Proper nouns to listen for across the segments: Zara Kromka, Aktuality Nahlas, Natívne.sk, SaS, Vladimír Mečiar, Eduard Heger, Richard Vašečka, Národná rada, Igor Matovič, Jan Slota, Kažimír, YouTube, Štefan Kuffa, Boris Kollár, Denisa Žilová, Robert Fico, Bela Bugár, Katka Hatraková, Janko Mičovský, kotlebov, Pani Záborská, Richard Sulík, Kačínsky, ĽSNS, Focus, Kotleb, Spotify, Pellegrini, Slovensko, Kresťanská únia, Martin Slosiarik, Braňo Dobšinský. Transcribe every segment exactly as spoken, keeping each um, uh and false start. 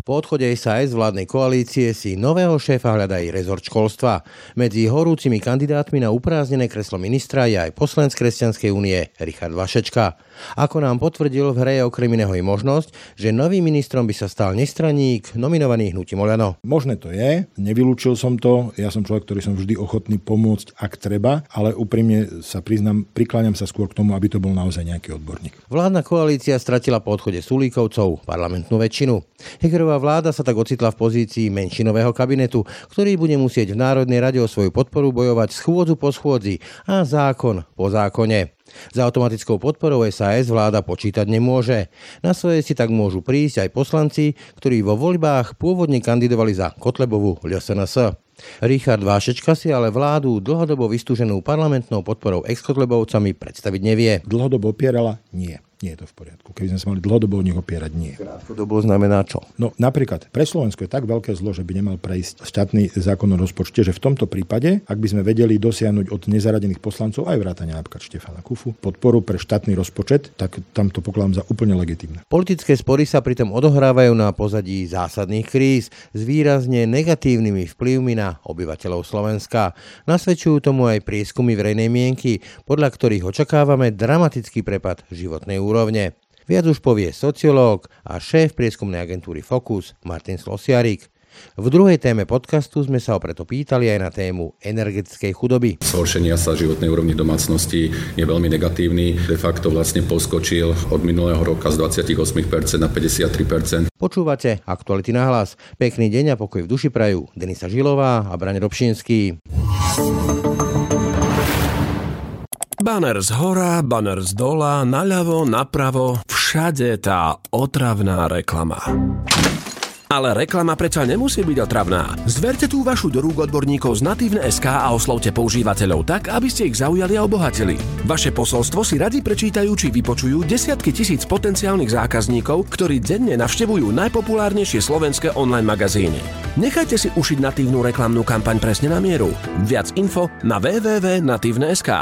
Po odchode es a es vládnej koalície si nového šéfa hľadá aj rezort školstva. Medzi horúcimi kandidátmi na uprázdnené kreslo ministra je aj poslanec Kresťanskej únie Richard Vašečka. Ako nám potvrdil, v hre je okrem iného i možnosť, že novým ministrom by sa stal nestraník nominovaný hnutím OĽaNO. Možné to je, nevylúčil som to, ja som človek, ktorý som vždy ochotný pomôcť, ak treba, ale úprimne sa priznám, prikláňam sa skôr k tomu, aby to bol naozaj nejaký odborník. Vládna koalícia stratila po odchode Sulíkovcov parlamentnú väčšinu. Hegerová vláda sa tak ocitla v pozícii menšinového kabinetu, ktorý bude musieť v Národnej rade o svoju podporu bojovať schôdzu po schôdzi a zákon po zákone. Za automatickou podporou es a es vláda počítať nemôže. Na svoje si tak môžu prísť aj poslanci, ktorí vo voľbách pôvodne kandidovali za Kotlebovú ĽSNS. Richard Vašečka si ale vládu dlhodobo vystúženú parlamentnou podporou ex-kotlebovcami predstaviť nevie. Dlhodobo opierala? Nie. Nie je to v poriadku. Keby sme sa mali dlhodobo o nich opierať, nie. Krátkodobo znamená čo? No napríklad pre Slovensko je tak veľké zlo, že by nemal prejsť štátny zákon o rozpočte, že v tomto prípade, ak by sme vedeli dosiahnuť od nezaradených poslancov aj vrátania napríklad Štefana Kuffu podporu pre štátny rozpočet, tak tam to pokladám za úplne legitímne. Politické spory sa pritom odohrávajú na pozadí zásadných kríz s výrazne negatívnymi vplyvmi na obyvateľov Slovenska. Nasvedčujú tomu aj prieskumy verejnej mienky, podľa ktorých očakávame dramatický prepad životnej úrovne. úrovne. Viac už povie sociológ a šéf prieskumnej agentúry Focus Martin Slosiarik. V druhej téme podcastu sme sa preto pýtali aj na tému energetickej chudoby. Zhoršenia sa životnej úrovni domácnosti je veľmi negatívny. De facto vlastne poskočil od minulého roka z dvadsaťosem percent na päťdesiattri percent. Počúvate Aktuality Nahlas. Pekný deň a pokoj v duši prajú Denisa Žilová a Braňo Dobšinský. Baner z hora, baner z dola, naľavo, napravo, všade tá otravná reklama. Ale reklama predsa nemusí byť otravná. Zverte tú vašu do rúk odborníkov z Natívne.sk a oslovte používateľov tak, aby ste ich zaujali a obohatili. Vaše posolstvo si radi prečítajú či vypočujú desiatky tisíc potenciálnych zákazníkov, ktorí denne navštevujú najpopulárnejšie slovenské online magazíny. Nechajte si ušiť natívnu reklamnú kampaň presne na mieru. Viac info na w w w bodka natívne bodka es ká.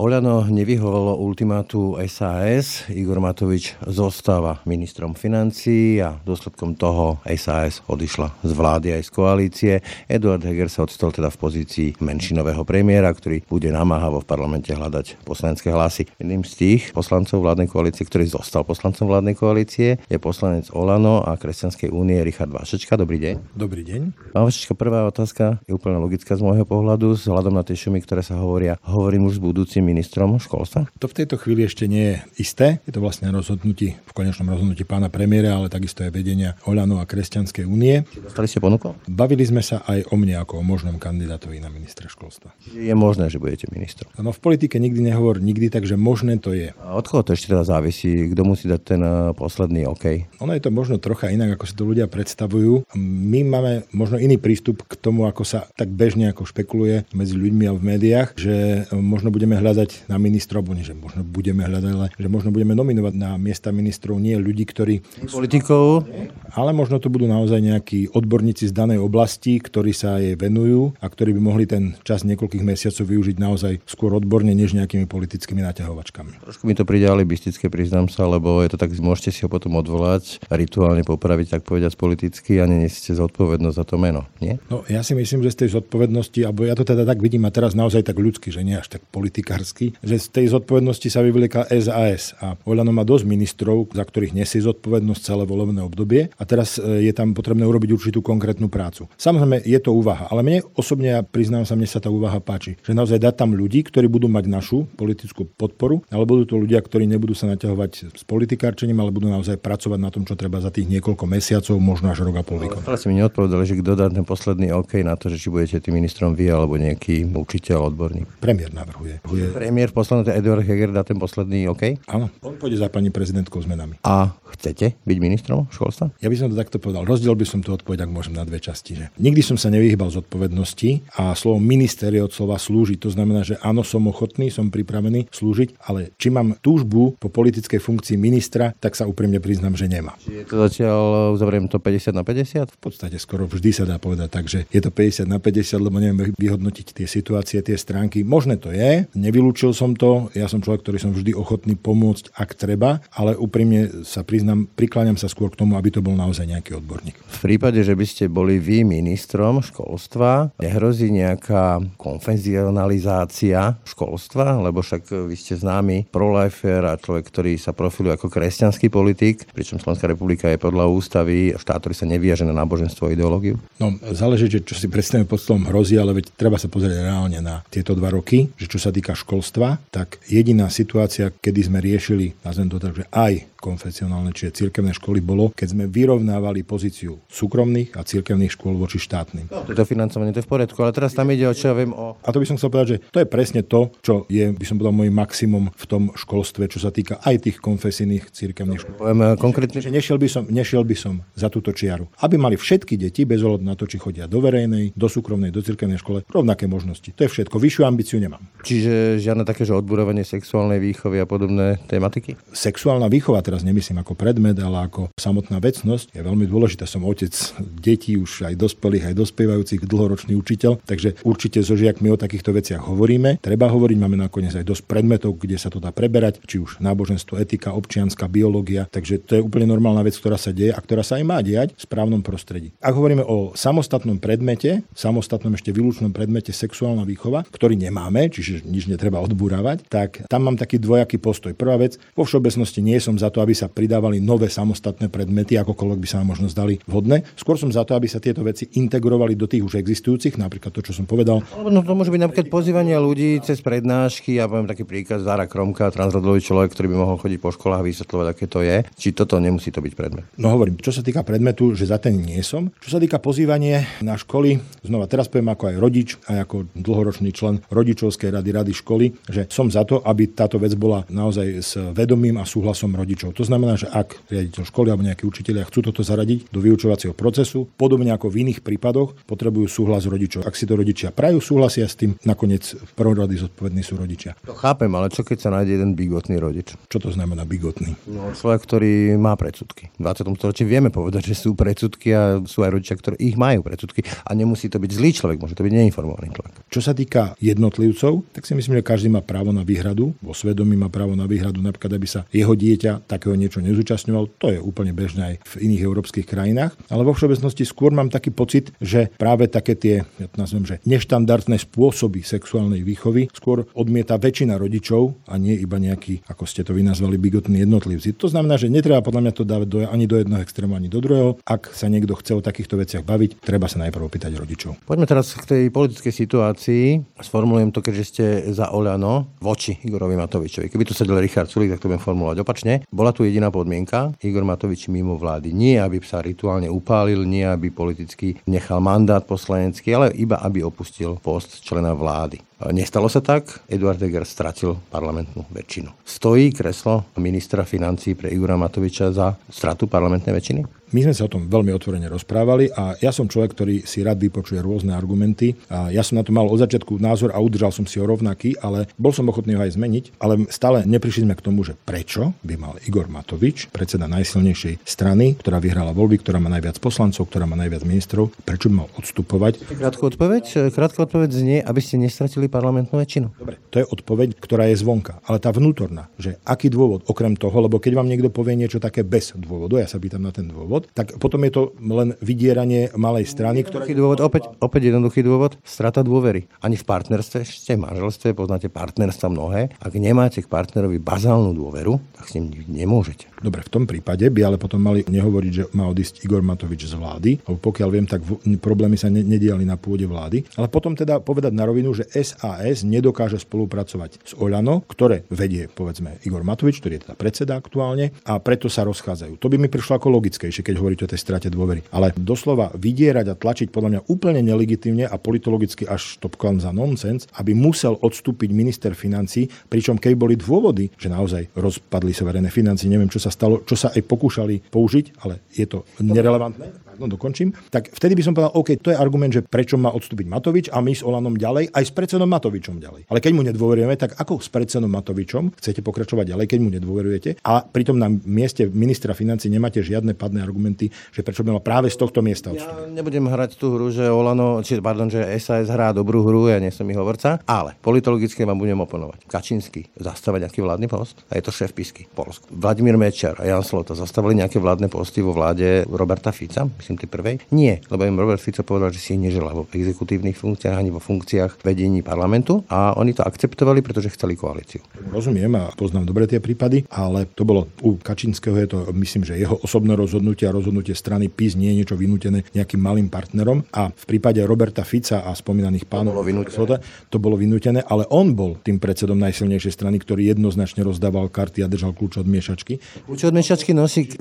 OĽaNO nevyhovalo ultimátu es a es, Igor Matovič zostáva ministrom financií a dôsledkom toho es a es odišla z vlády aj z koalície. Eduard Heger sa odstol teda v pozícii menšinového premiéra, ktorý bude namáhavo v parlamente hľadať poslanecké hlasy. Jedným z tých poslancov vládnej koalície, ktorý zostal poslancom vládnej koalície, je poslanec OĽaNO a Kresťanskej únie Richard Vašečka. Dobrý deň. Dobrý deň. Pán Vašečka, prvá otázka je úplne logická z môjho pohľadu, s hľadom na tie šumy, ktoré sa hovoria, hovorím už s budúcimi ministrom školstva? To v tejto chvíli ešte nie je isté. Je to vlastne rozhodnutie, v konečnom rozhodnutí pána premiéra, ale takisto aj vedenia OĽaNO a Kresťanskej únie. Dostali ste ponuku? Bavili sme sa aj o mne ako o možnom kandidátovi na ministra školstva. Je možné, že budete ministrom? No v politike nikdy nehovor nikdy, takže možné to je. A od koho to ešte teda závisí? Kto musí dať ten posledný OK? Ono je to možno trocha inak, ako si to ľudia predstavujú. My máme možno iný prístup k tomu, ako sa tak bežne ako špekuluje medzi ľuďmi a v médiách, že možno budeme hľadať na ministrov, že možno budeme hľadať, ale že možno budeme nominovať na miesta ministrov nie ľudí, ktorí politikov, ale možno to budú naozaj nejakí odborníci z danej oblasti, ktorí sa jej venujú a ktorí by mohli ten čas niekoľkých mesiacov využiť naozaj skôr odborne než nejakými politickými naťahovačkami. Trošku mi to príde alibistické, priznám sa, lebo je to tak, môžete si ho potom odvolať, rituálne popraviť, tak povedať politicky, a neniesiete zodpovednosť za to meno, nie? No ja si myslím, že z tej zodpovednosti, alebo ja to teda tak vidím a teraz naozaj tak ľudsky, že nie až tak politikár, že z tej zodpovednosti sa vyvliekla es a es a OĽaNO má dosť ministrov, za ktorých nesie zodpovednosť celé volebné obdobie a teraz je tam potrebné urobiť určitú konkrétnu prácu. Samozrejme je to úvaha, ale mne osobne, ja priznám sa, mne sa tá úvaha páči, že naozaj dať tam ľudí, ktorí budú mať našu politickú podporu, ale budú to ľudia, ktorí nebudú sa naťahovať s politikárčením, ale budú naozaj pracovať na tom, čo treba za tých niekoľko mesiacov, možno až rok a pol vykonať. Ale ste mi neodpovedali, že kto dá ten posledný OK na to, že či budete tým ministrom vy alebo nejaký učiteľ, odborník. Premiér navrhuje. Premiér poslanec Eduard Heger dá ten posledný OK? Áno, on pôjde za pani prezidentkou zmenami. A chcete byť ministrom školstva? Ja by som to takto povedal. Rozdiel by som to odpovedal, ak môžem, na dve časti. Že? Nikdy som sa nevyhýbal zodpovednosti a slovo minister je od slova slúžiť. To znamená, že áno, som ochotný, som pripravený slúžiť, ale či mám túžbu po politickej funkcii ministra, tak sa úprimne priznám, že nemám. Je to zatiaľ, uzavriem to päťdesiat na päťdesiat? V podstate skoro vždy sa dá povedať tak, že je to päťdesiat na päťdesiat, lebo neviem vyhodnotiť tie situácie, tie stránky. Možné to je. Nevylúčujem Nevylúčil som to, ja som človek, ktorý som vždy ochotný pomôcť, ak treba, ale úprimne sa priznám, prikláňam sa skôr k tomu, aby to bol naozaj nejaký odborník. V prípade, že by ste boli vy ministrom školstva, nehrozí nejaká konfesionalizácia školstva, lebo však vy ste známy pro-lifer a človek, ktorý sa profiluje ako kresťanský politik, pričom Slovenská republika je podľa ústavy štát, ktorý sa neviaže na náboženstvo a ideológiu. No, záleží, že čo si predstavíme pod slovom hrozí, ale veď treba sa pozrieť reálne na tieto dva roky, že čo sa týka školstva, tak jediná situácia, kedy sme riešili, nazvem to tak, že aj konfesionálne, čiže cirkevné školy, bolo, keď sme vyrovnávali pozíciu súkromných a cirkevných škôl voči štátnym. No, to financovanie to je v poriadku, ale teraz tam ide o čo ja viem o... A to by som chcel povedať, že to je presne to, čo je, by som povedal, môj maximum v tom školstve, čo sa týka aj tých konfesijných cirkevných škôl. Poviem konkrétne, že nešiel by som, nešiel by som za túto čiaru, aby mali všetky deti bez ohľadu na to, či chodia do verejnej, do súkromnej, do cirkevnej škole, rovnaké možnosti. To je všetko, vyššiu ambíciu nemám. Čiže žiadne také, že odburovanie sexuálnej výchovy a podobné tematiky. Sexuálna výchova teraz nemyslím ako predmet, ale ako samotná vecnosť je veľmi dôležitá. Som otec detí, už aj dospelých, aj dospievajúcich, dlhoročný učiteľ, takže určite so žiakmi o takýchto veciach hovoríme. Treba hovoriť, máme nakoniec aj dosť predmetov, kde sa to dá preberať, či už náboženstvo, etika, občianska biológia, takže to je úplne normálna vec, ktorá sa deje a ktorá sa aj má diať v správnom prostredí. Ak hovoríme o samostatnom predmete, samostatnom ešte výlučnom predmete sexuálna výchova, ktorý nemáme, čiže nič netreba odburávať, tak tam mám taký dvojaký postoj. Prvá vec, vo všeobecnosti nie som za to, aby sa pridávali nové samostatné predmety, akokoľvek by sa nám možno zdali vhodné. Skôr som za to, aby sa tieto veci integrovali do tých už existujúcich, napríklad to, čo som povedal. No to môže byť napríklad pozývanie ľudí cez prednášky, ja poviem taký príkaz Zara Kromka, transrodový človek, ktorý by mohol chodiť po školách a vysvetľovať, aké to je. Či toto nemusí to byť predmet? No hovorím, čo sa týka predmetu, že za ten nie som. Čo sa týka pozývanie na školy, znova teraz poviem ako aj rodič a ako dlhoročný člen rodičovskej rady rady školy, že som za to, aby táto vec bola naozaj s vedomím a súhlasom rodičov. To znamená, že ak riaditeľ školy alebo nejakí učitelia chcú toto zaradiť do vyučovacieho procesu, podobne ako v iných prípadoch potrebujú súhlas rodičov. Ak si to rodičia prajú, súhlasia s tým, nakoniec v prvom rade zodpovední sú rodičia. To chápem, ale čo keď sa nájde jeden bigotný rodič? Čo to znamená bigotný? No, človek, ktorý má predsudky. V dvadsiatom storočí vieme povedať, že sú predsudky a sú aj rodičia, ktorí ich majú predsudky, a nemusí to byť zlý človek, môže to byť neinformovaný človek. Čo sa týka jednotlivcov, tak si myslím, že každý má právo na výhradu, vo svedomí má právo na výhradu, napríklad aby sa jeho dieťa tak takého niečo nezúčastňoval, to je úplne bežné aj v iných európskych krajinách, ale vo všeobecnosti skôr mám taký pocit, že práve také tie, ja to nazvem, že neštandardné spôsoby sexuálnej výchovy skôr odmieta väčšina rodičov a nie iba nejakí, ako ste to vy nazvali, bigotní jednotlivci. To znamená, že netreba podľa mňa to dávať do, ani do jedného extrému, ani do druhého. Ak sa niekto chce o takýchto veciach baviť, treba sa najprv opýtať rodičov. Poďme teraz k tej politickej situácii. Sformulujem to, keďže ste za OĽaNO voči Igorovi Matovičovi. Keby tu sedel Richard Sulík, tak to budem formulovať opačne. Bola tu jediná podmienka, Igor Matovič mimo vlády. Nie, aby sa rituálne upálil, nie, aby politicky nechal mandát poslanecký, ale iba, aby opustil post člena vlády. Nestalo sa tak, Eduard Heger stratil parlamentnú väčšinu. Stojí kreslo ministra financií pre Igora Matoviča za stratu parlamentnej väčšiny? My sme sa o tom veľmi otvorene rozprávali a ja som človek, ktorý si rád vypočuje rôzne argumenty. A ja som na to mal od začiatku názor a udržal som si ho rovnaký, ale bol som ochotný ho aj zmeniť. Ale stále neprišli sme k tomu, že prečo by mal Igor Matovič, predseda najsilnejšej strany, ktorá vyhrala voľby, ktorá má najviac poslancov, ktorá má najviac ministrov, prečo by mal odstupovať? Krátko odpoveď, krátko odpoveď znie, aby ste nestratili parlamentnú väčšinu. Dobre, to je odpoveď, ktorá je zvonka, ale tá vnútorná, že aký dôvod okrem toho, lebo keď vám niekto povie niečo také bez dôvodu, ja sa pýtam na ten dôvod, tak potom je to len vydieranie malej strany, ktorá dôvod opäť opäť jednoduchý dôvod, strata dôvery. Ani v partnerstve, ste v manželstve, poznáte partnerstva mnohé, ak nemáte k partnerovi bazálnu dôveru, tak s ním nemôžete. Dobre, v tom prípade by ale potom mali nehovoriť, že má odísť Igor Matovič z vlády, lebo pokiaľ viem, tak v, problémy sa ne, nediali na pôde vlády, ale potom teda povedať na rovinu, že S SaS nedokáže spolupracovať s OĽaNO, ktoré vedie, povedzme, Igor Matovič, ktorý je teda predseda aktuálne, a preto sa rozchádzajú. To by mi prišlo ako logickejšie, keď hovoríte o tej strate dôvery. Ale doslova vydierať a tlačiť podľa mňa úplne nelegitímne a politologicky až to pokladám za nonsens, aby musel odstúpiť minister financií, pričom keď boli dôvody, že naozaj rozpadli sa verejné financie, neviem čo sa stalo, čo sa aj pokúšali použiť, ale je to nerelevantné. No, dokončím. Tak vtedy by som povedal, OK, to je argument, že prečo má odstúpiť Matovič a my s OĽaNOm ďalej aj s predsedom Matovičom ďalej. Ale keď mu nedôverujeme, tak ako s predsedom Matovičom chcete pokračovať ďalej, keď mu nedôverujete a pritom na mieste ministra financií nemáte žiadne padné argumenty, že prečo by mal práve z tohto miesta odstúpiť. Ja nebudem hrať tú hru, že OĽaNO, či pardon, že es a es hrá dobrú hru, ja nie som ich hovorca, ale politologicky vám budem oponovať. Kačínsky zastával nejaký vládny post, a je to šéf Pisky v Poľsku. Vladimír Mečiar a Jan Slota zastávali nejaké vládne posty vo vláde Roberta Fica, myslím tej prvej. Nie, lebo im Robert Fico povedal, že si ich neželá vo exekutívnych funkciách ani vo funkciách vedení parlamentu a oni to akceptovali, pretože chceli koalíciu. Rozumiem a poznám dobre tie prípady, ale to bolo u Kačínskeho, je to myslím, že jeho osobné rozhodnutie a rozhodnutie strany pé í es nie je niečo vynútené nejakým malým partnerom a v prípade Roberta Fica a spomínaných pánov Slota to bolo vynútené, ale on bol tým predsedom najsilnejšej strany, ktorý jednoznačne rozdával karty a držal kľúč od miešačky. Kľúč od miešačky nosí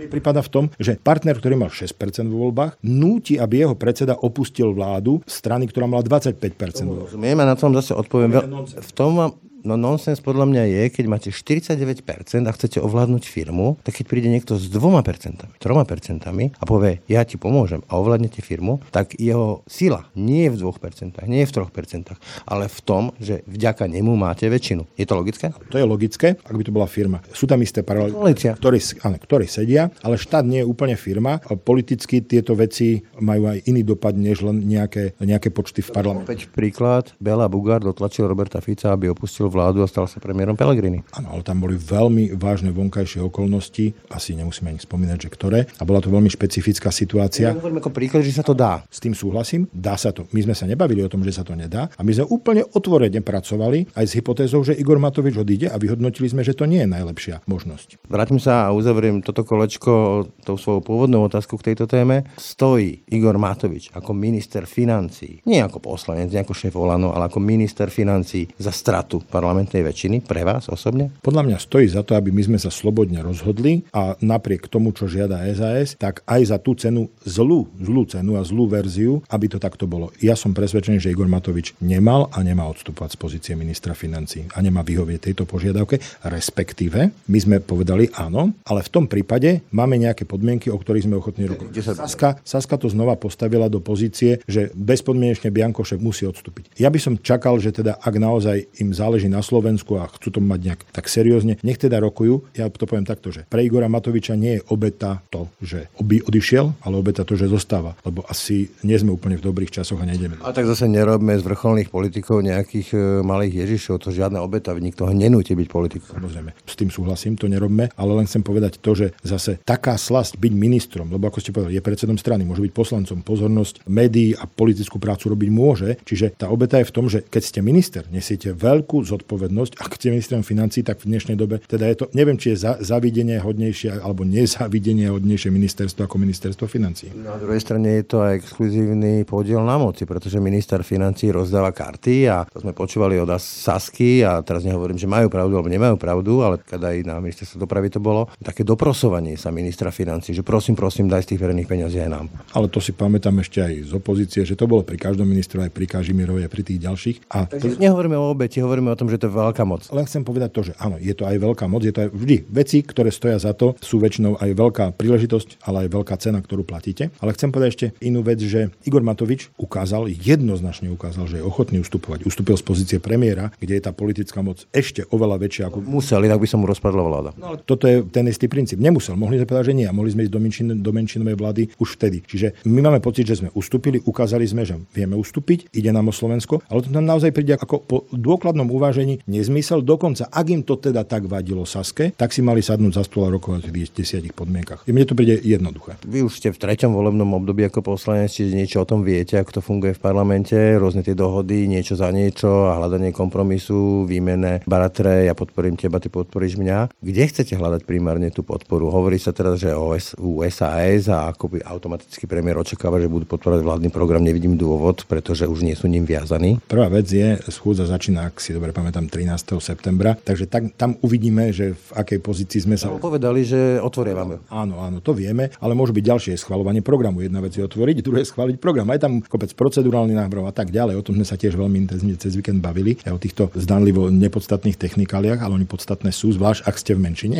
mi pripadá v tom, že partner, ktorý mal šesť percent vo voľbách, núti, aby jeho predseda opustil vládu strany, ktorá mala dvadsaťpäť percent. Rozumiem, a na tom zase odpoviem. V tom vám No nonsens podľa mňa je, keď máte štyridsaťdeväť percent a chcete ovládnuť firmu, tak keď príde niekto s dvoma percentami, troma percentami a povie, ja ti pomôžem a ovládnete firmu, tak jeho sila nie je v dvoch percentách, nie je v troch percentách, ale v tom, že vďaka nemu máte väčšinu. Je to logické? To je logické, ak by to bola firma. Sú tam isté paralely, ktorí, ktorí sedia, ale štát nie je úplne firma. Politicky tieto veci majú aj iný dopad, než len nejaké, nejaké počty v parlamentu. Opäť príklad, Bela Bugár dotlačil Roberta Fica, aby opustil vládu a stal sa premiérom Pellegrini. Áno, ale tam boli veľmi vážne vonkajšie okolnosti, asi nemusíme ani spomínať, že ktoré, a bola to veľmi špecifická situácia. Ja hovorím ako príklad, že sa to dá. S tým súhlasím, dá sa to. My sme sa nebavili o tom, že sa to nedá a my sme úplne otvorene pracovali aj s hypotézou, že Igor Matovič odíde a vyhodnotili sme, že to nie je najlepšia možnosť. Vrátim sa a uzavriem toto kolečko tou svojou pôvodnou otázkou k tejto téme. Stojí Igor Matovič ako minister financií, nie ako poslanec, nie ako šéf OĽaNO, ale ako minister financií za stratu parlamentnej väčšiny pre vás osobne? Podľa mňa stojí za to, aby my sme sa slobodne rozhodli a napriek tomu, čo žiada es a es, tak aj za tú cenu zlú, zlú cenu a zlú verziu, aby to takto bolo. Ja som presvedčený, že Igor Matovič nemal a nemá odstupovať z pozície ministra financií a nemá vyhovieť tejto požiadavke, respektíve my sme povedali áno, ale v tom prípade máme nejaké podmienky, o ktorých sme ochotní rokovať. Saska, Saska to znova postavila do pozície, že bezpodmienečne Bianko šéf musí odstúpiť. Ja by som čakal, že teda ak naozaj im záleží na Slovensku a chcú to mať nejak tak seriózne, nech teda rokujú. Ja to poviem takto, že pre Igora Matoviča nie je obeta to, že by odišiel, ale obeta to, že zostáva, lebo asi nie sme úplne v dobrých časoch a nejdeme. A tak zase nerobme z vrcholných politikov nejakých e, malých Ježišov, to žiadna obeta, nikto ho nenúti byť politikom. Samozrejme. S tým súhlasím, to nerobme, ale len chcem povedať to, že zase taká slasť byť ministrom, lebo ako ste povedali, je predsedom strany, môže byť poslancom, pozornosť médií a politickú prácu robiť môže, čiže tá obeta je v tom, že keď ste minister, nesiete veľkú zodpovednosť, ak ste ministrom financií, tak v dnešnej dobe, teda je to, neviem, či je za, zavidenie hodnejšie alebo nezavidenie hodnejšie ministerstvo ako ministerstvo financií. Na druhej strane je to aj exkluzívny podiel na moci, pretože minister financií rozdáva karty a to sme počúvali od Sasky a teraz nehovorím, že majú pravdu alebo nemajú pravdu, ale keď aj na ministerstvo dopravy to bolo také doprosovanie sa ministra financií, že prosím, prosím, daj z tých verejných peňazí aj nám. Ale to si pamätám ešte aj z opozície, že to bolo pri každom ministrovi, aj pri Kažimirovi, pri tých ďalších. A takže to nehovoríme o obeti, hovoríme o tom, že to je veľká moc. Len chcem povedať to, že áno, je to aj veľká moc, je to aj vždy veci, ktoré stoja za to, sú väčšinou aj veľká príležitosť, ale aj veľká cena, ktorú platíte. Ale chcem povedať ešte inú vec, že Igor Matovič ukázal, jednoznačne ukázal, že je ochotný ustupovať. Ustúpil z pozície premiéra, kde je tá politická moc ešte oveľa väčšia ako musel, inak by sa mu rozpadla vláda. No, ale toto je ten istý princíp. Nemusel, mohli sme povedať, že nie, a mohli sme ísť do, menšin, do menšinovej vlády už vtedy. Čiže my máme pocit, že sme ustúpili, ukázali sme, že vieme ustúpiť, ide nám o Slovensko, ale to nám naozaj príde ako po dôkladnom uvážení nezmysel. Dokonca, ak im to teda tak vadilo Saske, tak si mali sadnúť za stôl a rokovať v desiatich podmienkach. I mne to príde jednoduché. Vy už ste v treťom volebnom období ako poslanec, čiže niečo o tom viete, ako to funguje v parlamente, rôzne tie dohody, niečo za niečo a hľadanie kompromisu, výmene baratre, ja podporím teba, ty podporíš mňa. Kde chcete hľadať primárne tú podporu? Hovorí sa teraz, že u es a es a akoby automaticky premiér očakáva, že budú podporovať vládny program, nevidím dôvod, pretože už nie sú ním viazaní. Prvá vec je schôdza začína, ak si dobre pamätám, pamätám, trinásteho septembra. Takže tak, tam uvidíme, že v akej pozícii sme sa... Povedali, že otvoria vám. Áno, áno, to vieme, ale môže byť ďalšie schvaľovanie programu. Jedna vec je otvoriť, druhé schváliť program. Aj tam kopec procedurálnych návrhov a tak ďalej. O tom sme sa tiež veľmi intenzívne cez víkend bavili. Aj o týchto zdanlivo nepodstatných technikáliach, ale oni podstatné sú, zvlášť ak ste v menšine.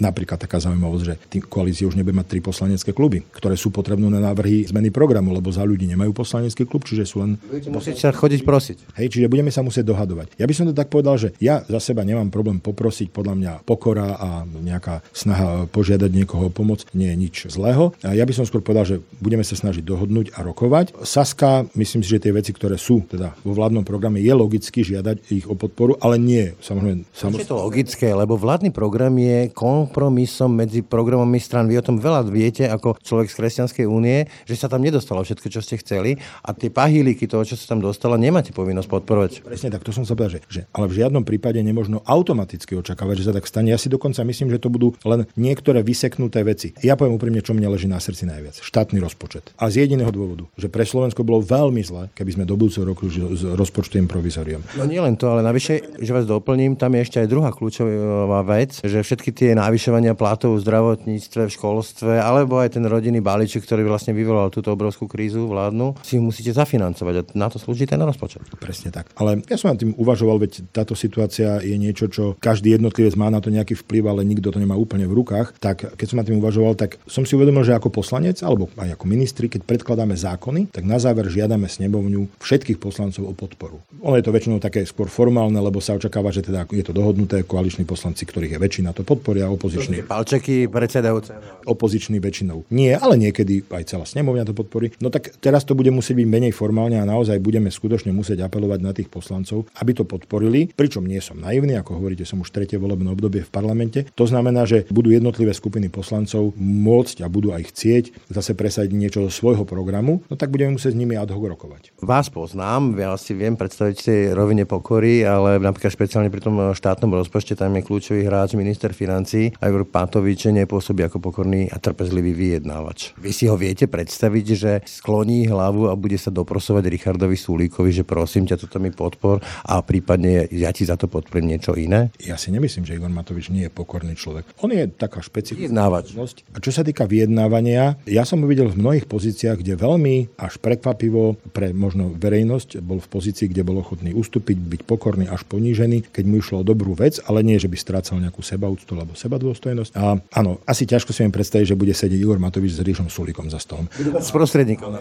Napríklad taká zaujímavosť, že koalícia už nebude mať tri poslanecké kluby, ktoré sú potrebné na návrhy zmeny programu, lebo Za ľudí nemajú poslanecký klub, čiže sú len... Musíte sa chodiť prosiť. Hej, čiže budeme sa musieť dohadovať. Ja by som to tak povedal, že ja za seba nemám problém poprosiť, podľa mňa pokora a nejaká snaha požiadať niekoho o pomoc nie je nič zlého. A ja by som skôr povedal, že budeme sa snažiť dohodnúť a rokovať. SaS-ka, myslím si, že tie veci, ktoré sú teda vo vládnom programe, je logicky žiadať ich o podporu, ale nie, samozrejme, samozrejme. Je to logické, lebo vládny program je kompromisom medzi programami strán. Vy o tom veľa viete ako človek z Kresťanskej únie, že sa tam nedostalo všetko, čo ste chceli, a tie pahýliky toho, čo sa tam dostalo, nemáte povinnosť podporovať. Presne tak, to som sa povedal, že, že ale v žiadnom prípade nemožno automaticky očakávať, že sa tak stane. Ja si dokonca myslím, že to budú len niektoré vyseknuté veci. Ja poviem úprimne, čo mne leží na srdci najviac. Štátny rozpočet. A z jediného dôvodu, že pre Slovensko bolo veľmi zle, keby sme do budúceho roku s rozpočtovým provizoriom. No nielen to, ale navyše, že vás doplním, tam je ešte aj druhá kľúčová vec, že všetky tie navyšovania platov v zdravotníctve, v školstve, alebo aj ten rodinný balíček, ktorý vlastne vyvolal túto obrovskú krízu vládnu, si musíte zafinancovať a na to slúži ten rozpočet. Presne tak. Ale ja som nad tým uvažoval, veď táto situácia je niečo, čo každý jednotlivec má na to nejaký vplyv, ale nikto to nemá úplne v rukách. Tak keď som nad tým uvažoval, tak som si uvedomil, že ako poslanec alebo aj ako ministri, keď predkladáme zákony, tak na záver žiadame snemovňu všetkých poslancov o podporu. Ono je to väčšinou také skôr formálne, lebo sa očakáva, že teda je to dohodnuté, koaliční poslanci, ktorých je väčšina, to podporia, opoziční palčeky predsedajúce. Opoziční väčšinou. Nie, ale niekedy aj celá snemovňa to podporí. No tak teraz to bude musieť byť menej formálne a naozaj budeme skutočne musieť apelovať na tých poslancov, aby to podporili, pričom nie som naivný, ako hovoríte, som už tretie volebné obdobie v parlamente. To znamená, že budú jednotlivé skupiny poslancov môcť a budú aj chcieť zase presadiť niečo zo svojho programu, no tak budeme musieť s nimi ad hoc rokovať. Vás poznám, ja si viem predstaviť tej rovine pokory, ale napríklad špeciálne pri tom štátnom rozpočte tam je kľúčový hráč minister financií a Igor Matovič nepôsobí ako pokorný a trpezlivý vyjednávač. Vy si ho viete predstaviť, že skloní hlavu a bude sa doprosovať Richardovi Sulíkovi, že prosím ťa, toto mi podpor a prípadne ja ti za to podporím niečo iné? Ja si nemyslím, že Igor Matovič nie je pokorný človek. On je taká špecifická osobnosť. A čo sa týka vyjednávania, ja som ho videl v mnohých pozíciách, kde veľmi až prekvapivo pre možno verejnosť bol v pozícii, kde bol ochotný ustúpiť, byť pokorný až ponížený, keď mu išlo o dobrú vec, ale nie že by strácal nejakú sebaúctu alebo sebadôstojnosť. A áno, asi ťažko si im predstaviť, že bude sedieť Igor Matovič s Richom Sulíkom za stolom.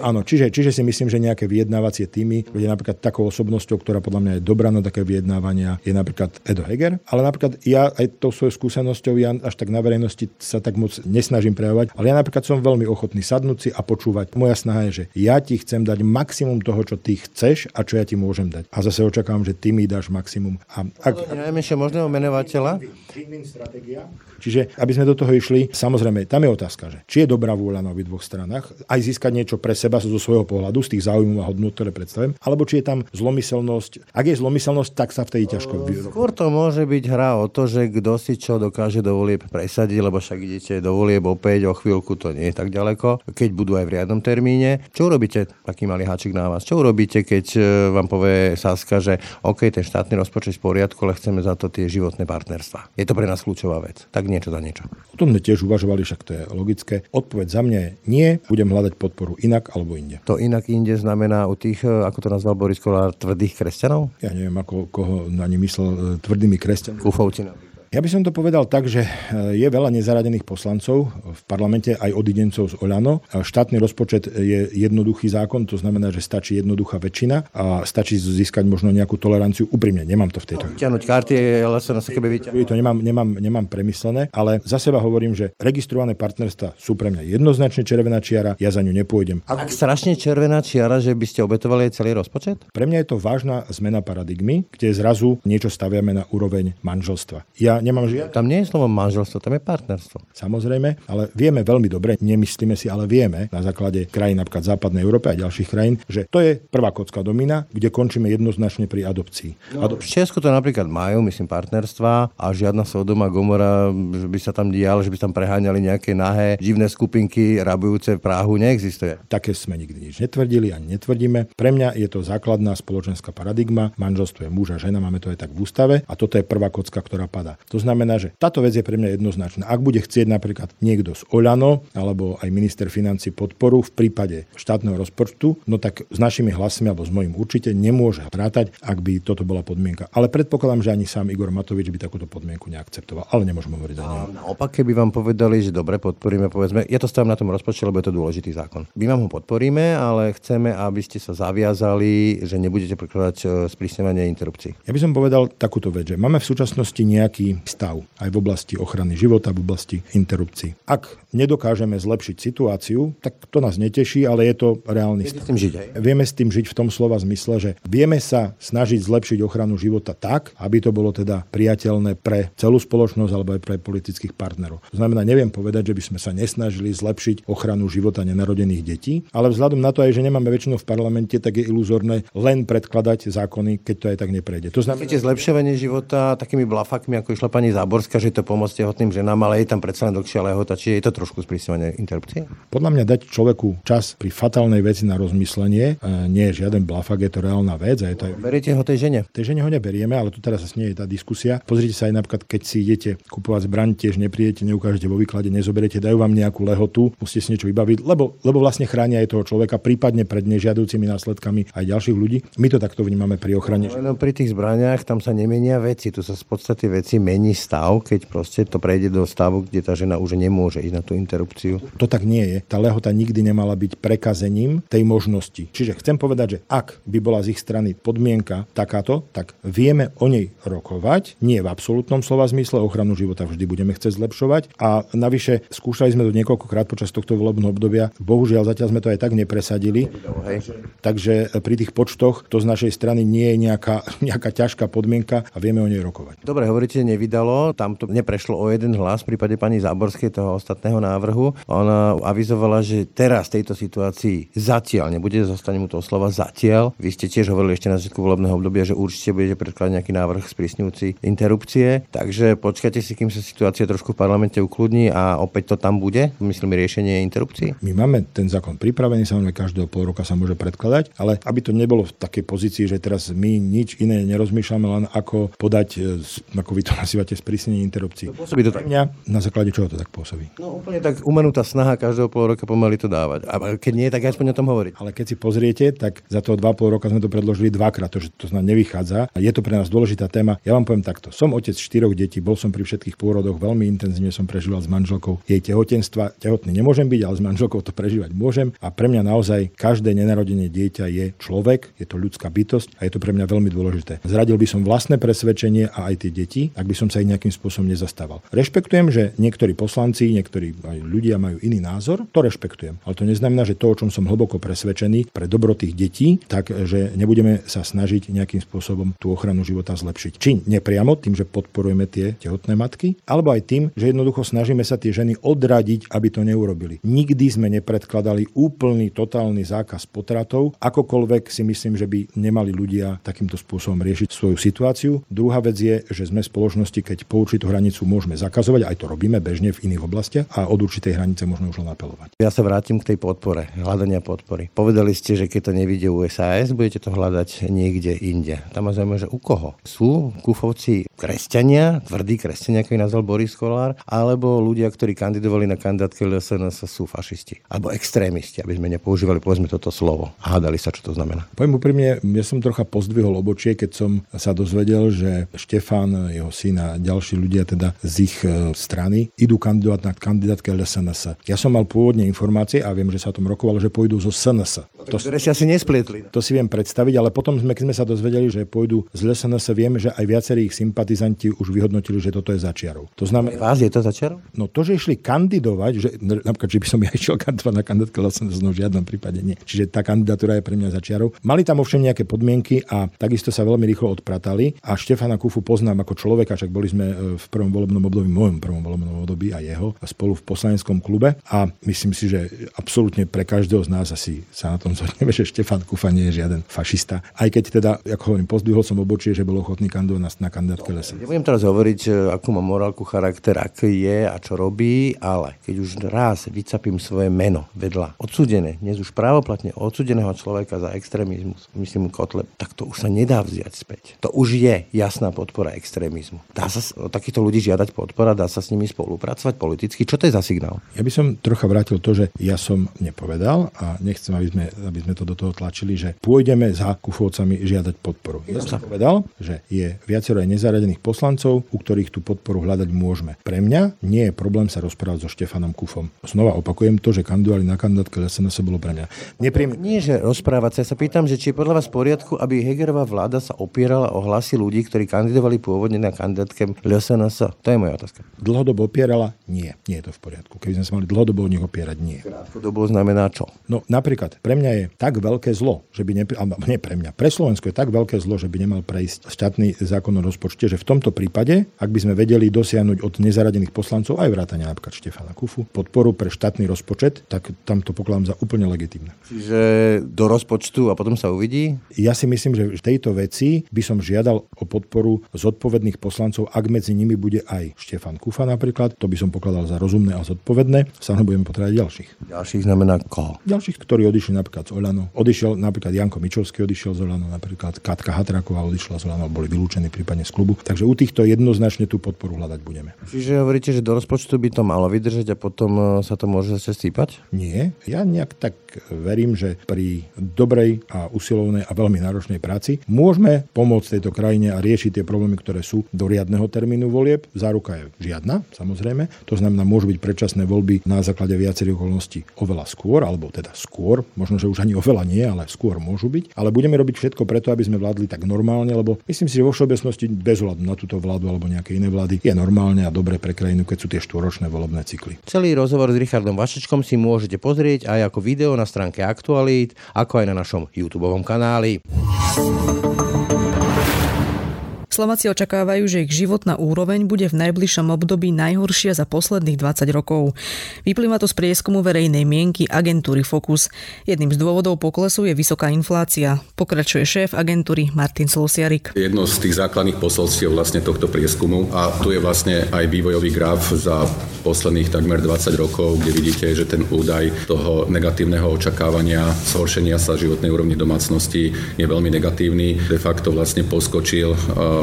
Áno, čiže, čiže si myslím, že nejaké vyjednávacie týmy, kde napríklad takou osobnosťou, ktorá podľa mňa je dobrá na také vyjednávania, je napríklad Edo Heger, ale napríklad ja aj tou svojou skúsenosťou, ja až tak na verejnosti sa tak moc nesnažím prejavovať, ale ja napríklad som veľmi ochotný sadnúť si a počúvať. Moja snaha je, že ja ti chcem dať maximum toho, čo ty chceš a čo ja ti môžem dať. A zase očakávam, že ty mi dáš maximum. A ak... najmenšie možného menovateľa. Čiže aby sme do toho išli, samozrejme, tam je otázka, že či je dobrá vôľa na obidvoch stranách aj získať niečo pre seba zo svojho pohľadu, z tých záujmov a hodnôt, ktoré predstavím, alebo či je tam zlomyselnosť. Ak je zlomyselnosť, tak sa v tej ťažko vyrobiť. Skôr to môže byť hra o to, že kto si čo dokáže do volieb presadiť, lebo však idete do volieb opäť, o chvíľku to nie je tak ďaleko, keď budú aj v riadnom termíne. Čo urobíte, taký malý háčik na vás? Čo urobíte, keď vám povie SaS-ka, že OK, ten štátny rozpočet je v poriadku, ale chceme za to tie životné partnerstvá. Je to pre nás kľúčová vec. Tak niečo za niečo. O tom sme tiež uvažovali, však to je logické. Odpoveď za mňa je nie, budem hľadať podporu inak alebo inde. To inak inde znamená u tých, ako to nazval Boris Kollár, tvrdých kresťanov? Ja neviem, ako koho na ne myslel tvrdými kresťanmi. Kufovčinami. Ja by som to povedal tak, že je veľa nezaradených poslancov v parlamente aj odidencov z OĽaNO. Štátny rozpočet je jednoduchý zákon, to znamená, že stačí jednoduchá väčšina a stačí získať možno nejakú toleranciu. Úprimne, nemám to v tejto. No, ťahnuť karty, ale sa na sebe vyťahnuť. To nemám, nemám, nemám premyslené, ale za seba hovorím, že registrované partnerstvá sú pre mňa jednoznačne červená čiara, ja za ňu nepôjdem. Ak strašne červená čiara, že by ste obetovali aj celý rozpočet? Pre mňa je to vážna zmena paradigmy, kde zrazu niečo staviame na úroveň manželstva. Ja nemanžel. Tam nie je slovo manželstvo, tam je partnerstvo. Samozrejme, ale vieme veľmi dobre, nemyslíme si, ale vieme na základe krajín napríklad západnej Európy a ďalších krajín, že to je prvá kocka domína, kde končíme jednoznačne pri adopcii. No, Adop- v Česku to napríklad majú, myslím, partnerstva a žiadna Sodoma Gomora, že by sa tam dialo, že by tam preháňali nejaké nahé divné skupinky rabujúce v Prahu, neexistuje. Také sme nikdy nič netvrdili ani netvrdíme. Pre mňa je to základná spoločenská paradigma, manželstvo je muž a žena, máme to aj tak v ústave a toto je prvá kocka, ktorá padá. To znamená, že táto vec je pre mňa jednoznačná. Ak bude chcieť napríklad niekto z OĽaNO alebo aj minister financií podporu v prípade štátneho rozpočtu, no tak s našimi hlasmi alebo s mojím určite nemôže rátať, ak by toto bola podmienka. Ale predpokladám, že ani sám Igor Matovič by takúto podmienku neakceptoval, ale nemôžeme hovoriť za ňou. Naopak, keby vám povedali, že dobre, podporíme, povedzme, ja to stavím na tom rozpočte, lebo je to dôležitý zákon. My vám ho podporíme, ale chceme, aby ste sa zaviazali, že nebudete prekladať sprísňovanie interrupcií. Ja by som povedal takúto vec, že máme v súčasnosti nejaký stav aj v oblasti ochrany života, v oblasti interrupcií. Ak nedokážeme zlepšiť situáciu, tak to nás neteší, ale je to reálny stav. Vieme s tým žiť v tom slova zmysle, že vieme sa snažiť zlepšiť ochranu života tak, aby to bolo teda priateľné pre celú spoločnosť alebo aj pre politických partnerov. To znamená, neviem povedať, že by sme sa nesnažili zlepšiť ochranu života nenarodených detí, ale vzhľadom na to aj, že nemáme väčšinu v parlamente, tak je iluzórne len predkladať zákony, keď to aj tak neprejde. To znamená, že zlepšovanie života takými blafakmi, ako išla pani Záborská, že to pomôcť tehotným ženám, ale je tam predsa len dlhšia lehota, čiže je to trošku sprísňovanie interrupcie. Podľa mňa dať človeku čas pri fatálnej veci na rozmyslenie, nie je žiaden blafak, je to reálna vec a je to aj... Beriete ho tej žene? Tej žene ho neberieme, ale tu teraz asi nie je tá diskusia. Pozrite sa aj napríklad, keď si idete kupovať zbraň, tiež neprídete, neukážete vo výklade, nezoberiete, dajú vám nejakú lehotu, musíte si niečo vybaviť, lebo lebo vlastne chránia aj toho človeka prípadne pred nežiaducimi následkami aj ďalších ľudí. My to takto vnímame pri ochrane. No, pri tých zbraniach tam sa nemenia veci, tu sa z podstate veci mení stav, keď proste to prejde do stavu, kde tá žena už nemôže ísť na tú interrupciu. To tak nie je. Tá lehota nikdy nemala byť prekazením tej možnosti. Čiže chcem povedať, že ak by bola z ich strany podmienka takáto, tak vieme o nej rokovať. Nie v absolútnom slova zmysle, ochranu života vždy budeme chcieť zlepšovať a navyše skúšali sme to niekoľkokrát počas tohto volebného obdobia. Bohužiaľ zatiaľ sme to aj tak nepresadili. Takže pri tých počtoch to z našej strany nie je nejaká, nejaká ťažká podmienka a vieme o nej rokovať. Dobre, hovoríte, nevydalo, tam to neprešlo o jeden hlas v prípade pani Záborskej toho ostatného návrhu. Ona avizovala, že teraz v tejto situácii zatiaľ nebude, zostane mu toho slova zatiaľ. Vy ste tiež hovorili ešte na začiatku volebného obdobia, že určite budete predkladať nejaký návrh sprísňujúci interrupcie, takže počkajte si, kým sa situácia trošku v parlamente ukludní a opäť to tam bude, myslím, riešenie interrupcií. My máme ten zákon pripravený, samozrejme každého pol roka sa môže predkladať, ale aby to nebolo v takej pozícii, že teraz my nič iné nerozmýšľame, len ako podať, ako vy to nazývate, sprísnenie interrupcií. To pôsobí to tak. Na základe čoho to tak pôsobí? No úplne tak umenutá snaha každého pol roka pomaly to dávať. A keď nie, tak aspoň o tom hovoriť. Ale keď si pozriete, tak za toho dva pol roka sme to predložili dvakrát, to, to z nás nevychádza. A je to pre nás dôležitá téma. Ja vám poviem takto. Som otec štyroch detí, bol som pri všetkých pôrodoch, veľmi intenzívne som prežíval s manželkou jej tehotenstva. Tehotný nemôžem byť, ale s manželkou to prežívať môžem a pre mňa naozaj každé nenarodené dieťa je človek, je to ľudská bytosť a je to pre mňa veľmi dôležité. Zradil by som vlastné presvedčenie a aj tie deti, ak by som sa ich nejakým spôsobom nezastával. Rešpektujem, že niektorí poslanci, niektorí aj ľudia majú iný názor, to rešpektujem, ale to neznamená, že to, o čom som hlboko presvedčený pre dobro tých detí, takže nebudeme sa snažiť nejakým spôsobom tú ochranu života zlepšiť. Či nepriamo tým, že podporujeme tie tehotné matky, alebo aj tým, že jednoducho snažíme sa tie ženy odradiť, aby to neurobili. Nikdy sme nepredkladali úplný totálny zákaz potratov, akokoľvek si myslím, že by nemali ľudia takýmto spôsobom riešiť svoju situáciu. Druhá vec je, že sme v spoločnosti, keď po určitú hranicu môžeme zakazovať, aj to robíme bežne v iných oblastiach a od určitej hranice môžeme už len apelovať. Ja sa vrátim k tej podpore, hľadania podpory. Povedali ste, že keď to nevidie u es a es, budete to hľadať niekde inde. Tam ma zaujíma, že u koho? Sú Kuffovci kresťania, tvrdí kresťania, ako ich nazval Boris Kollár, alebo ľudia, ktorí kandidovali na kandidátke el es en es, sú fašisti alebo extrémisti, aby sme nepoužívali povedzme toto slovo a hádali sa, čo to znamená. Poviem úprimne, ja som trocha pozdvihol obočie, keď som sa dozvedel, že Štefan, jeho syn a ďalší ľudia teda z ich strany idú kandidovať na kandidátke el es en es. Ja som mal pôvodne informácie a viem, že sa o tom rokovalo, že pôjdu zo es en es. To, ktoré si asi nesplietli. To si viem predstaviť, ale potom sme, keď sme sa dozvedeli, že pôjdu z ĽSNS, vieme, že aj viacerí ich sympatizanti už vyhodnotili, že toto je za čiarou. To znamená, vás je to za čiarou? No to, že išli kandidovať, že napríklad, že by som ja išiel kandidovať na kandidátke ĽSNS, no v žiadnom prípade nie. Čiže tá kandidatúra je pre mňa za čiarou. Mali tam ovšem nejaké podmienky a takisto sa veľmi rýchlo odpratali a Štefana Kuffu poznám ako človeka, však boli sme v prvom volebnom období, mojom prvom volebnom období a jeho a spolu v poslaneckom klube a myslím si, že absolútne pre každého z nás asi sa na tom zhodneme, že Štefan Kuffa nie je žiaden fašista. Aj keď teda, ako hovorím, pozdvihol som obočie, že bol ochotný kandidovať na kandidátke ĽSNS. Nebudem teraz hovoriť, akú má morálku, charakter, aký je a čo robí, ale keď už raz vycapím svoje meno vedľa odsúdené, dnes už právoplatne odsúdeného človeka za extrémizmus, myslím Kotleb, tak to už sa nedá vziať späť. To už je jasná podpora extrémizmu. Dá sa od takýchto ľudí žiadať podpora, dá sa s nimi spolupracovať politicky. Čo to je za signál? Ja by som trocha vrátil to, že ja som nepovedal a nechcem, aby sme aby sme to do toho tlačili, že pôjdeme za Kuffovcami žiadať podporu. Ja som povedal, že je viacero aj nezaradených poslancov, u ktorých tú podporu hľadať môžeme. Pre mňa nie je problém sa rozprávať so Štefanom Kuffom. Znova opakujem to, že kandidovali na kandidátke ĽSNS bolo pre mňa. Neprim... Nie, že rozprávať sa. Ja sa pýtam, že či je podľa vás v poriadku, aby Hegerová vláda sa opierala o hlasy ľudí, ktorí kandidovali pôvodne na kandidátke ĽSNS. To je moja otázka. Dlhodobo opierala? Nie, nie je to v poriadku. Keby sme sa mali dlhodobo o nich opierať, nie. Krátkodobo znamená čo? No napríklad pre mňa je tak veľké zlo, že by ne, nie pre mňa, pre Slovensko je tak veľké zlo, že by nemal prejsť štátny zákon o rozpočte, že v tomto prípade, ak by sme vedeli dosiahnuť od nezaradených poslancov aj vrátania napríklad Štefana Kuffu podporu pre štátny rozpočet, tak tam to pokladám za úplne legitímne. Čiže do rozpočtu a potom sa uvidí? Ja si myslím, že v tejto veci by som žiadal o podporu zodpovedných poslancov, ak medzi nimi bude aj Štefan Kuffa napríklad, to by som pokladal za rozumné a zodpovedné. Sa budeme potrebovať ďalších. Ďalších znamená koho? Ďalších, ktorí odišli napríklad z OĽaNO. Odišiel napríklad Janko Mičovský, odišiel z OĽaNO, napríklad Katka Hatraková odišla z OĽaNO, boli vylúčení prípadne z klubu. Takže u týchto jednoznačne tú podporu hľadať budeme. Čiže hovoríte, že do rozpočtu by to malo vydržať a potom sa to môže zase sypať? Nie. Ja nejak tak verím, že pri dobrej a usilovnej a veľmi náročnej práci môžeme pomôcť tejto krajine a riešiť tie problémy, ktoré sú do riadneho termínu volieb. Záruka je žiadna, samozrejme. To znamená, môžu byť predčasné voľby na základe viacerých okolností oveľa skôr, alebo teda skôr, možno že už ani oveľa nie, ale skôr môžu byť, ale budeme robiť všetko preto, aby sme vládli tak normálne, lebo myslím si, že vo všeobecnosti bez ohľadu na túto vládu alebo nejaké iné vlády je normálne a dobre pre krajinu, keď sú tie štvoročné volebné cykly. Celý rozhovor s Richardom Vašečkom si môžete pozrieť aj ako video na stránke Aktualít, ako aj na našom YouTubeovom kanáli. Slováci očakávajú, že ich životná úroveň bude v najbližšom období najhoršia za posledných dvadsať rokov. Vyplýva to z prieskumu verejnej mienky agentúry Focus. Jedným z dôvodov poklesu je vysoká inflácia. Pokračuje šéf agentúry Martin Slosiarik. Jedno z tých základných posolstiev vlastne tohto prieskumu a tu je vlastne aj vývojový graf za posledných takmer dvadsať rokov, kde vidíte, že ten údaj toho negatívneho očakávania zhoršenia sa životnej úrovni domácnosti je veľmi negatívny. De facto vlastne poskočil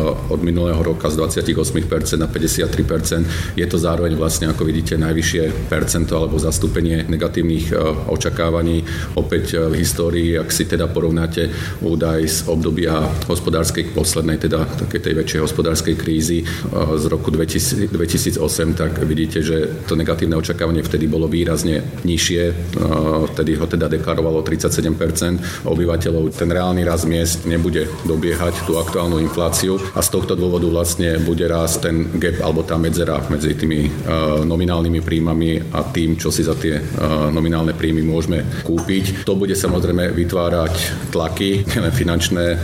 od minulého roka z dvadsaťosem percent na päťdesiattri percent. Je to zároveň vlastne, ako vidíte, najvyššie percento alebo zastúpenie negatívnych očakávaní. Opäť v histórii, ak si teda porovnáte údaj z obdobia hospodárskej, poslednej teda takej tej väčšej hospodárskej krízy z roku dvetisíc osem, tak vidíte, že to negatívne očakávanie vtedy bolo výrazne nižšie. Vtedy ho teda deklarovalo tridsaťsedem percent obyvateľov. Ten reálny rast miest nebude dobiehať tú aktuálnu infláciu. A z tohto dôvodu vlastne bude rásť ten gap alebo tá medzera medzi tými uh, nominálnymi príjmami a tým, čo si za tie uh, nominálne príjmy môžeme kúpiť. To bude samozrejme vytvárať tlaky, nielen finančné, uh,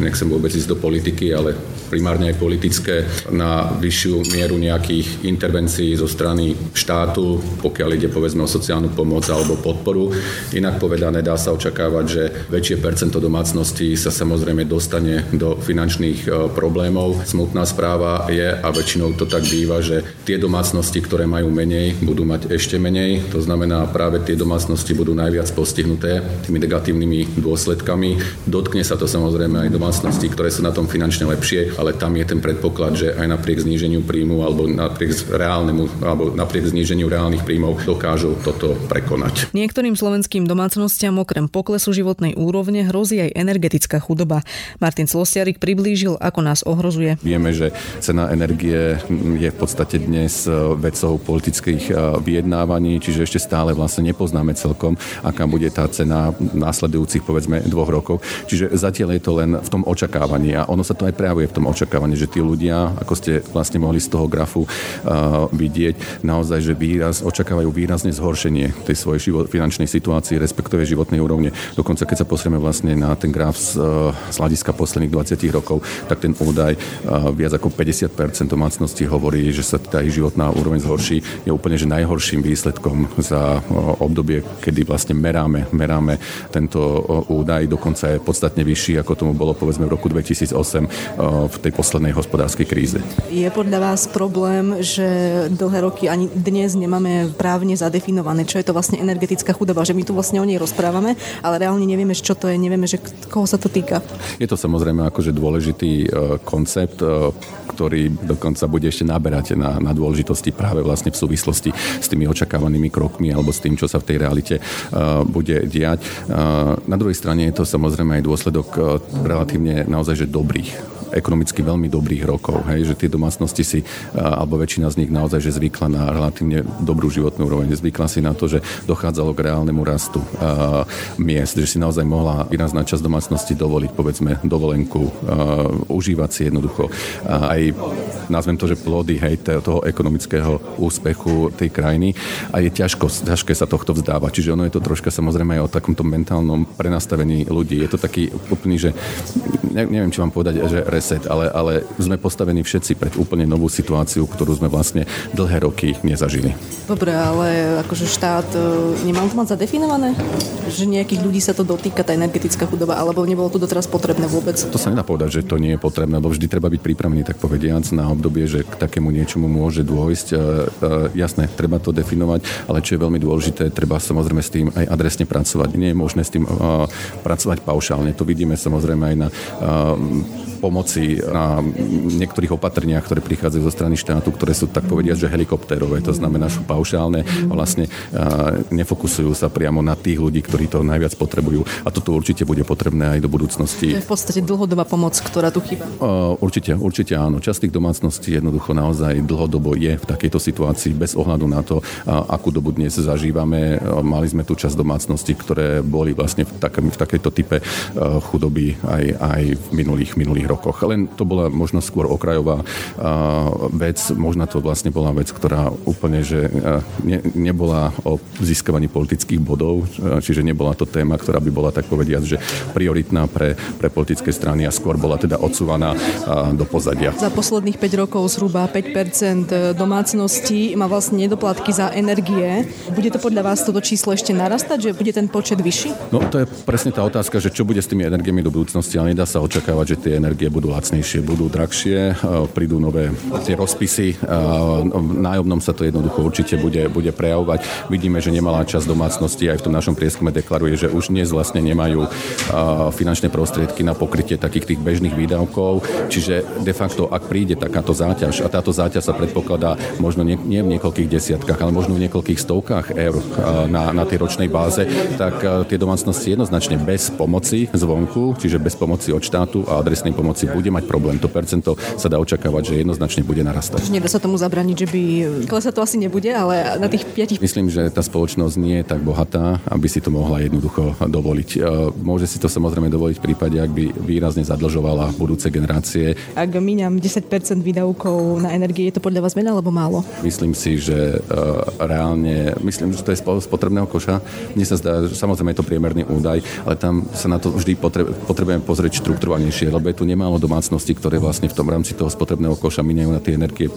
nechcem vôbec ísť do politiky, ale primárne aj politické, na vyššiu mieru nejakých intervencií zo strany štátu, pokiaľ ide povedzme o sociálnu pomoc alebo podporu. Inak povedané, dá sa očakávať, že väčšie percento domácností sa samozrejme dostane do finančných uh, problémov. Smutná správa je, a väčšinou to tak býva, že tie domácnosti, ktoré majú menej, budú mať ešte menej. To znamená, práve tie domácnosti budú najviac postihnuté tými negatívnymi dôsledkami. Dotkne sa to samozrejme aj domácnosti, ktoré sú na tom finančne lepšie, ale tam je ten predpoklad, že aj napriek zníženiu príjmu alebo napriek reálnemu alebo napriek zníženiu reálnych príjmov dokážu toto prekonať. Niektorým slovenským domácnostiam okrem poklesu životnej úrovne hrozí aj energetická chudoba. Martin Slosiarik priblížil, ako nás ohrozuje? Vieme, že cena energie je v podstate dnes vecou politických vyjednávaní, čiže ešte stále vlastne nepoznáme celkom, aká bude tá cena následujúcich povedzme dvoch rokov. Čiže zatiaľ je to len v tom očakávaní a ono sa to aj prejavuje v tom očakávaní, že tí ľudia, ako ste vlastne mohli z toho grafu uh, vidieť, naozaj, že výraz, očakávajú výrazne zhoršenie tej svojej život, finančnej situácii, respektíve životnej úrovne. Dokonca keď sa pozrieme vlastne na ten graf z, uh, z hľadiska posledných dvadsiatich rokov, tak ten údaj uh, viac ako päťdesiat percent domácností hovorí, že sa tá ich životná úroveň zhorší. Je úplne že najhorším výsledkom za uh, obdobie, kedy vlastne meráme, meráme tento uh, údaj, dokonca je podstatne vyšší, ako tomu bolo povedzme v roku dvetisícosem uh, v tej poslednej hospodárskej kríze. Je podľa vás problém, že dlhé roky ani dnes nemáme právne zadefinované, čo je to vlastne energetická chudoba, že my tu vlastne o nej rozprávame, ale reálne nevieme, čo to je, nevieme, že koho sa to týka. Je to samozrejme akože dôležitý koncept, ktorý dokonca bude ešte naberať na, na dôležitosti práve vlastne v súvislosti s tými očakávanými krokmi alebo s tým, čo sa v tej realite uh, bude diať. Uh, na druhej strane je to samozrejme aj dôsledok uh, relatívne naozaj že dobrých, ekonomicky veľmi dobrých rokov, hej, že tie domácnosti si, alebo väčšina z nich naozaj, že zvykla na relatívne dobrú životnú úroveň. Zvykla si na to, že dochádzalo k reálnemu rastu uh, miest, že si naozaj mohla výrazná časť domácnosti dovoliť, povedzme, dovolenku, uh, užívať si jednoducho. Uh, aj, nazvem to, že plody, hej, toho ekonomického úspechu tej krajiny a je ťažko, ťažké sa tohto vzdávať. Čiže ono je to troška samozrejme aj o takomto mentálnom prenastavení ľudí. Je to taký úplný, že ne, neviem, či vám povedať, že Set, ale, ale sme postavení všetci pred úplne novú situáciu, ktorú sme vlastne dlhé roky nezažili. Dobre, ale akože štát nemal to mať zadefinované? Že nejakých ľudí sa to dotýka, tá energetická chudoba, alebo nebolo to doteraz potrebné vôbec? To sa nedá povedať, že to nie je potrebné, lebo vždy treba byť pripravený, tak povediac, na obdobie, že k takému niečomu môže dôjsť. E, e, jasné, treba to definovať, ale čo je veľmi dôležité, treba samozrejme s tým aj adresne pracovať. Nie je možné s tým e, pracovať paušálne. To vidíme samozrejme aj na e, pomoci na niektorých opatreniach, ktoré prichádzajú zo strany štátu, ktoré sú tak povediať, že helikoptérové, to znamená sú paušálne, vlastne nefokusujú sa priamo na tých ľudí, ktorí to najviac potrebujú. A toto určite bude potrebné aj do budúcnosti. To je v podstate dlhodobá pomoc, ktorá tu chýba. Určite, určite áno. Časť tých domácností jednoducho naozaj dlhodobo je v takejto situácii bez ohľadu na to, akú dobu dnes zažívame. Mali sme tu časť domácností, ktoré boli vlastne v, tak, v takejto type chudoby aj, aj v minulých minulých rokoch. Len to bola možno skôr okrajová uh, vec, možno to vlastne bola vec, ktorá úplne, že uh, ne, nebola o získavaní politických bodov, čiže nebola to téma, ktorá by bola, tak povediať, že prioritná pre, pre politické strany a skôr bola teda odsúvaná uh, do pozadia. Za posledných päť rokov zhruba päť percent domácností má vlastne nedoplatky za energie. Bude to podľa vás toto číslo ešte narastať, že bude ten počet vyšší? No to je presne tá otázka, že čo bude s tými energiami do budúcnosti, ale nedá sa očakávať, že tie energie budú lacnejšie, budú drahšie, prídu nové tie rozpisy. Nájomnom sa to jednoducho určite bude, bude prejavovať. Vidíme, že nemalá časť domácností aj v tom našom prieskume deklaruje, že už dnes vlastne nemajú finančné prostriedky na pokrytie takých tých bežných výdavkov. Čiže de facto, ak príde takáto záťaž, a táto záťaž sa predpokladá možno nie, nie v niekoľkých desiatkách, ale možno v niekoľkých stovkách eur na, na tej ročnej báze, tak tie domácnosti jednoznačne bez pomoci zvonku, čiže bez pomoci od štátu a adresnej pomoci bude mať problém. To percento sa dá očakávať, že jednoznačne bude narastať. Nedá sa tomu zabraniť, že by... Klesa to asi nebude, ale na tých piatich... Myslím, že tá spoločnosť nie je tak bohatá, aby si to mohla jednoducho dovoliť. Môže si to samozrejme dovoliť v prípade, ak by výrazne zadlžovala budúce generácie. Ak míňam desať percent výdavkov na energie, je to podľa vás veľa alebo málo? Myslím si, že reálne... Myslím, že to je z potrebného koša. Mne sa zdá, že samozrejme je to priemerný údaj, ale tam sa na to vždy potrebujeme pozrieť štrukturovanejšie. Lebo je tu nemálo domácností, ktoré vlastne v tom rámci toho spotrebného koša minajú na tie energie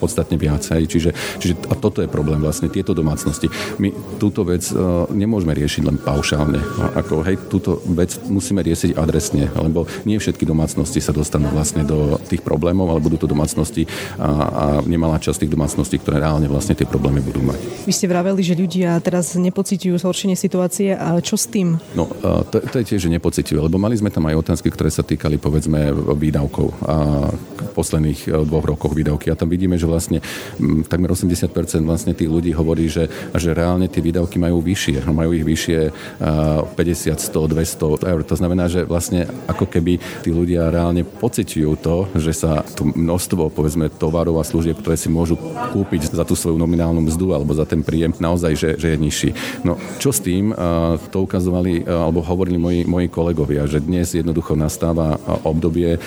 podstatne viac. Čiže, čiže a toto je problém vlastne, tieto domácnosti. My túto vec uh, nemôžeme riešiť len paušálne. A, ako, hej, túto vec musíme riešiť adresne, lebo nie všetky domácnosti sa dostanú vlastne do tých problémov, ale budú to domácnosti a, a nemalá časť tých domácností, ktoré reálne vlastne tie problémy budú mať. Vy ste vraveli, že ľudia teraz nepociťujú zhoršenie situácie, ale čo s tým? No, uh, to, to je tiež, že nepociťujú, lebo mali sme tam aj otázky, ktoré sa týkali povedzme výdavkov v posledných dvoch rokoch výdavky. A tam vidíme, že vlastne takmer osemdesiat percent vlastne tých ľudí hovorí, že, že reálne tie výdavky majú vyššie. Majú ich vyššie päťdesiat, sto, dvesto eur. To znamená, že vlastne ako keby tí ľudia reálne pociťujú to, že sa to množstvo, povedzme, tovarov a služieb, ktoré si môžu kúpiť za tú svoju nominálnu mzdu alebo za ten príjem, naozaj, že, že je nižší. No čo s tým? To ukazovali alebo hovorili moji, moji kolegovia, že dnes jednoducho nastáva obdobie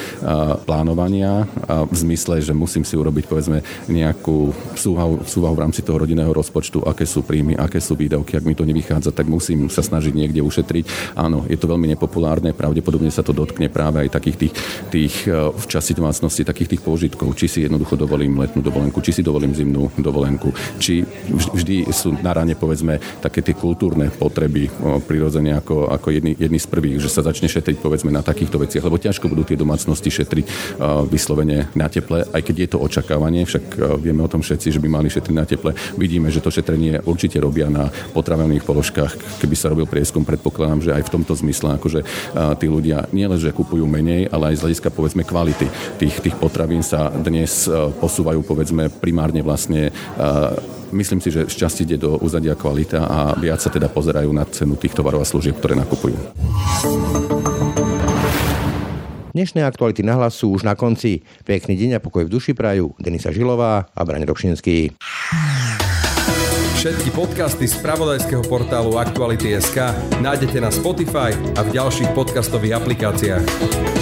plánovania v zmysle, že musím si urobiť, povedzme, nejakú súvahu, súvahu v rámci toho rodinného rozpočtu, aké sú príjmy, aké sú výdavky. Ak mi to nevychádza, tak musím sa snažiť niekde ušetriť. Áno, je to veľmi nepopulárne, pravdepodobne sa to dotkne práve aj takých tých, tých v časti domácnosti, takých tých požitkov, či si jednoducho dovolím letnú dovolenku, či si dovolím zimnú dovolenku, či vždy sú na rane, povedzme, také tie kultúrne potreby prirodzene ako, ako jedni, jedni z prvých, že sa začne šetriť, povedzme, na takýchto veciach, lebo ťažko budú tie domácnosti šetriť uh, vyslovene na teple, aj keď je to očakávanie, však uh, vieme o tom všetci, že by mali šetriť na teple. Vidíme, že to šetrenie určite robia na potravených položkách. Keby sa robil prieskum, predpokladám, že aj v tomto zmysle, akože uh, tí ľudia nielenže kupujú menej, ale aj z hľadiska, povedzme, kvality tých, tých potravín sa dnes uh, posúvajú, povedzme, primárne vlastne uh, myslím si, že šťastie ide do úzadia kvalita a viac sa teda pozerajú na cenu tých tovarov a služieb, ktoré nakupujú. Dnešné Aktuality Nahlas sú už na konci. Pekný deň a pokoj v duši prajú Denisa Žilová a Braňo Dobšinský. Všetky podcasty z spravodajského portálu Aktuality bodka es ká nájdete na Spotify a v ďalších podcastových aplikáciách.